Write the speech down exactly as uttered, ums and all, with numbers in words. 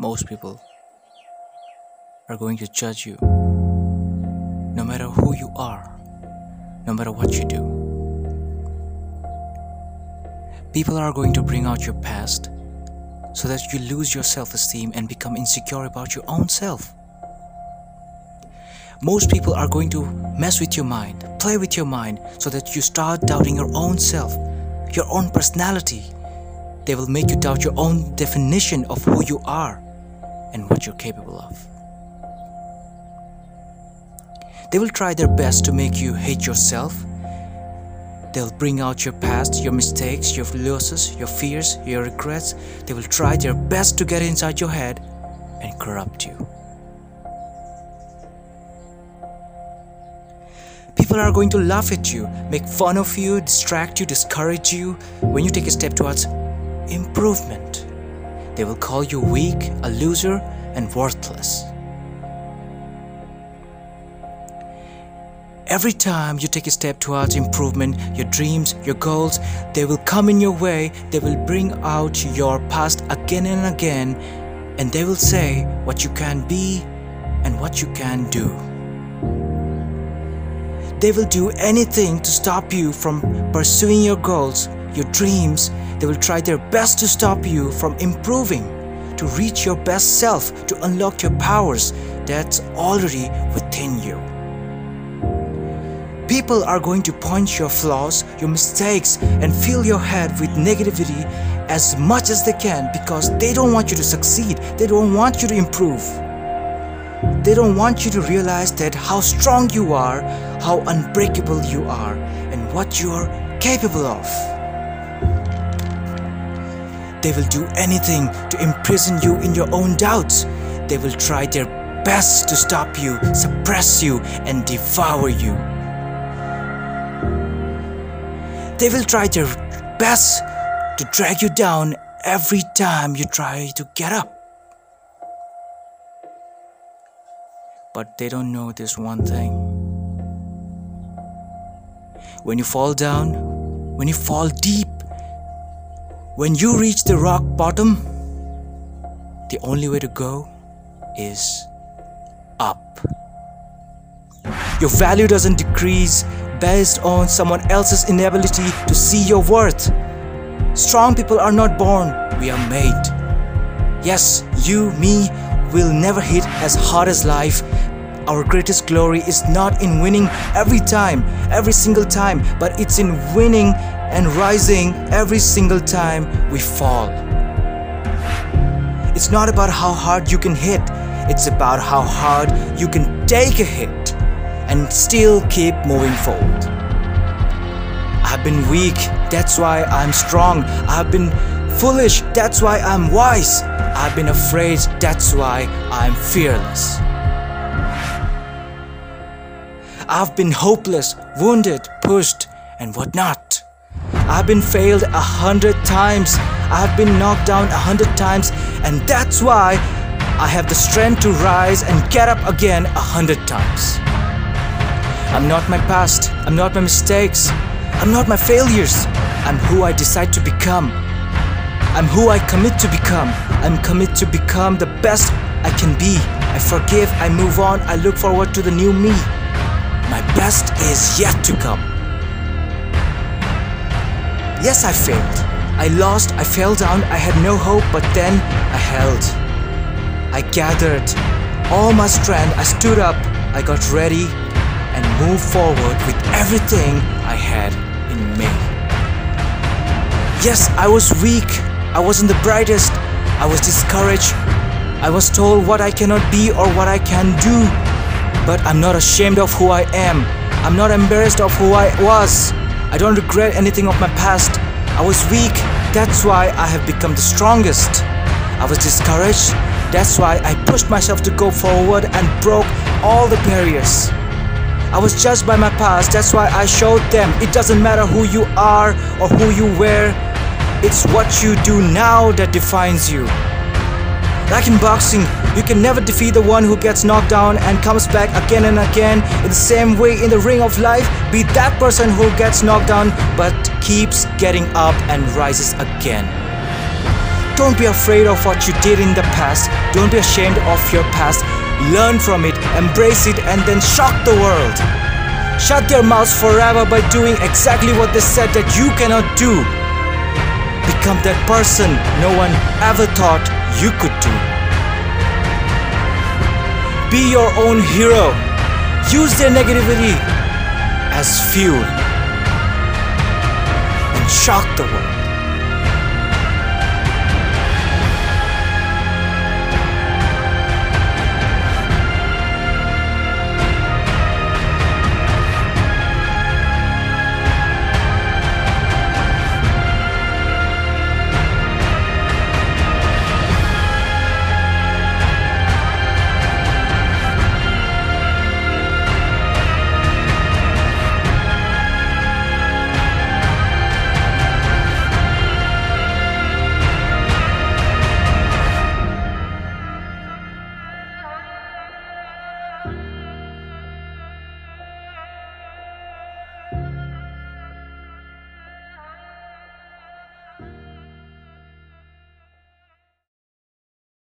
most people are going to judge you, no matter who you are, no matter what you do. People are going to bring out your past so that you lose your self-esteem and become insecure about your own self. Most people are going to mess with your mind, play with your mind, so that you start doubting your own self, your own personality. They will make you doubt your own definition of who you are and what you're capable of. They will try their best to make you hate yourself. They'll bring out your past, your mistakes, your losses, your fears, your regrets. They will try their best to get inside your head and corrupt you. People are going to laugh at you, make fun of you, distract you, discourage you when you take a step towards improvement. They will call you weak, a loser, and worthless. Every time you take a step towards improvement, your dreams, your goals, they will come in your way. They will bring out your past again and again, and they will say what you can be and what you can do. They will do anything to stop you from pursuing your goals, your dreams. They will try their best to stop you from improving, to reach your best self, to unlock your powers that's already within you. People are going to point your flaws, your mistakes, and fill your head with negativity as much as they can, because they don't want you to succeed. They don't want you to improve. They don't want you to realize that how strong you are, how unbreakable you are, and what you are capable of. They will do anything to imprison you in your own doubts. They will try their best to stop you, suppress you, and devour you. They will try their best to drag you down every time you try to get up. But they don't know this one thing. When you fall down, when you fall deep, when you reach the rock bottom, the only way to go is up. Your value doesn't decrease based on someone else's inability to see your worth. Strong people are not born, we are made. Yes, you, me, will never hit as hard as life. Our greatest glory is not in winning every time, every single time, but it's in winning and rising every single time we fall. It's not about how hard you can hit, it's about how hard you can take a hit and still keep moving forward. I've been weak, that's why I'm strong. I've been foolish, that's why I'm wise. I've been afraid, that's why I'm fearless. I've been hopeless, wounded, pushed, and whatnot. I've been failed a hundred times. I've been knocked down a hundred times, and that's why I have the strength to rise and get up again a hundred times. I'm not my past. I'm not my mistakes. I'm not my failures. I'm who I decide to become. I'm who I commit to become. I'm commit to become the best I can be. I forgive, I move on, I look forward to the new me. My best is yet to come. Yes, I failed. I lost, I fell down, I had no hope, but then I held. I gathered all my strength, I stood up, I got ready and moved forward with everything I had in me. Yes, I was weak. I wasn't the brightest, I was discouraged, I was told what I cannot be or what I can do, but I'm not ashamed of who I am, I'm not embarrassed of who I was, I don't regret anything of my past. I was weak, that's why I have become the strongest. I was discouraged, that's why I pushed myself to go forward and broke all the barriers. I was judged by my past, that's why I showed them it doesn't matter who you are or who you were. It's what you do now that defines you. Like in boxing, you can never defeat the one who gets knocked down and comes back again and again. In the same way, in the ring of life, be that person who gets knocked down but keeps getting up and rises again. Don't be afraid of what you did in the past. Don't be ashamed of your past. Learn from it, embrace it, and then shock the world. Shut their mouths forever by doing exactly what they said that you cannot do. Become that person no one ever thought you could do. Be your own hero. Use their negativity as fuel and shock the world.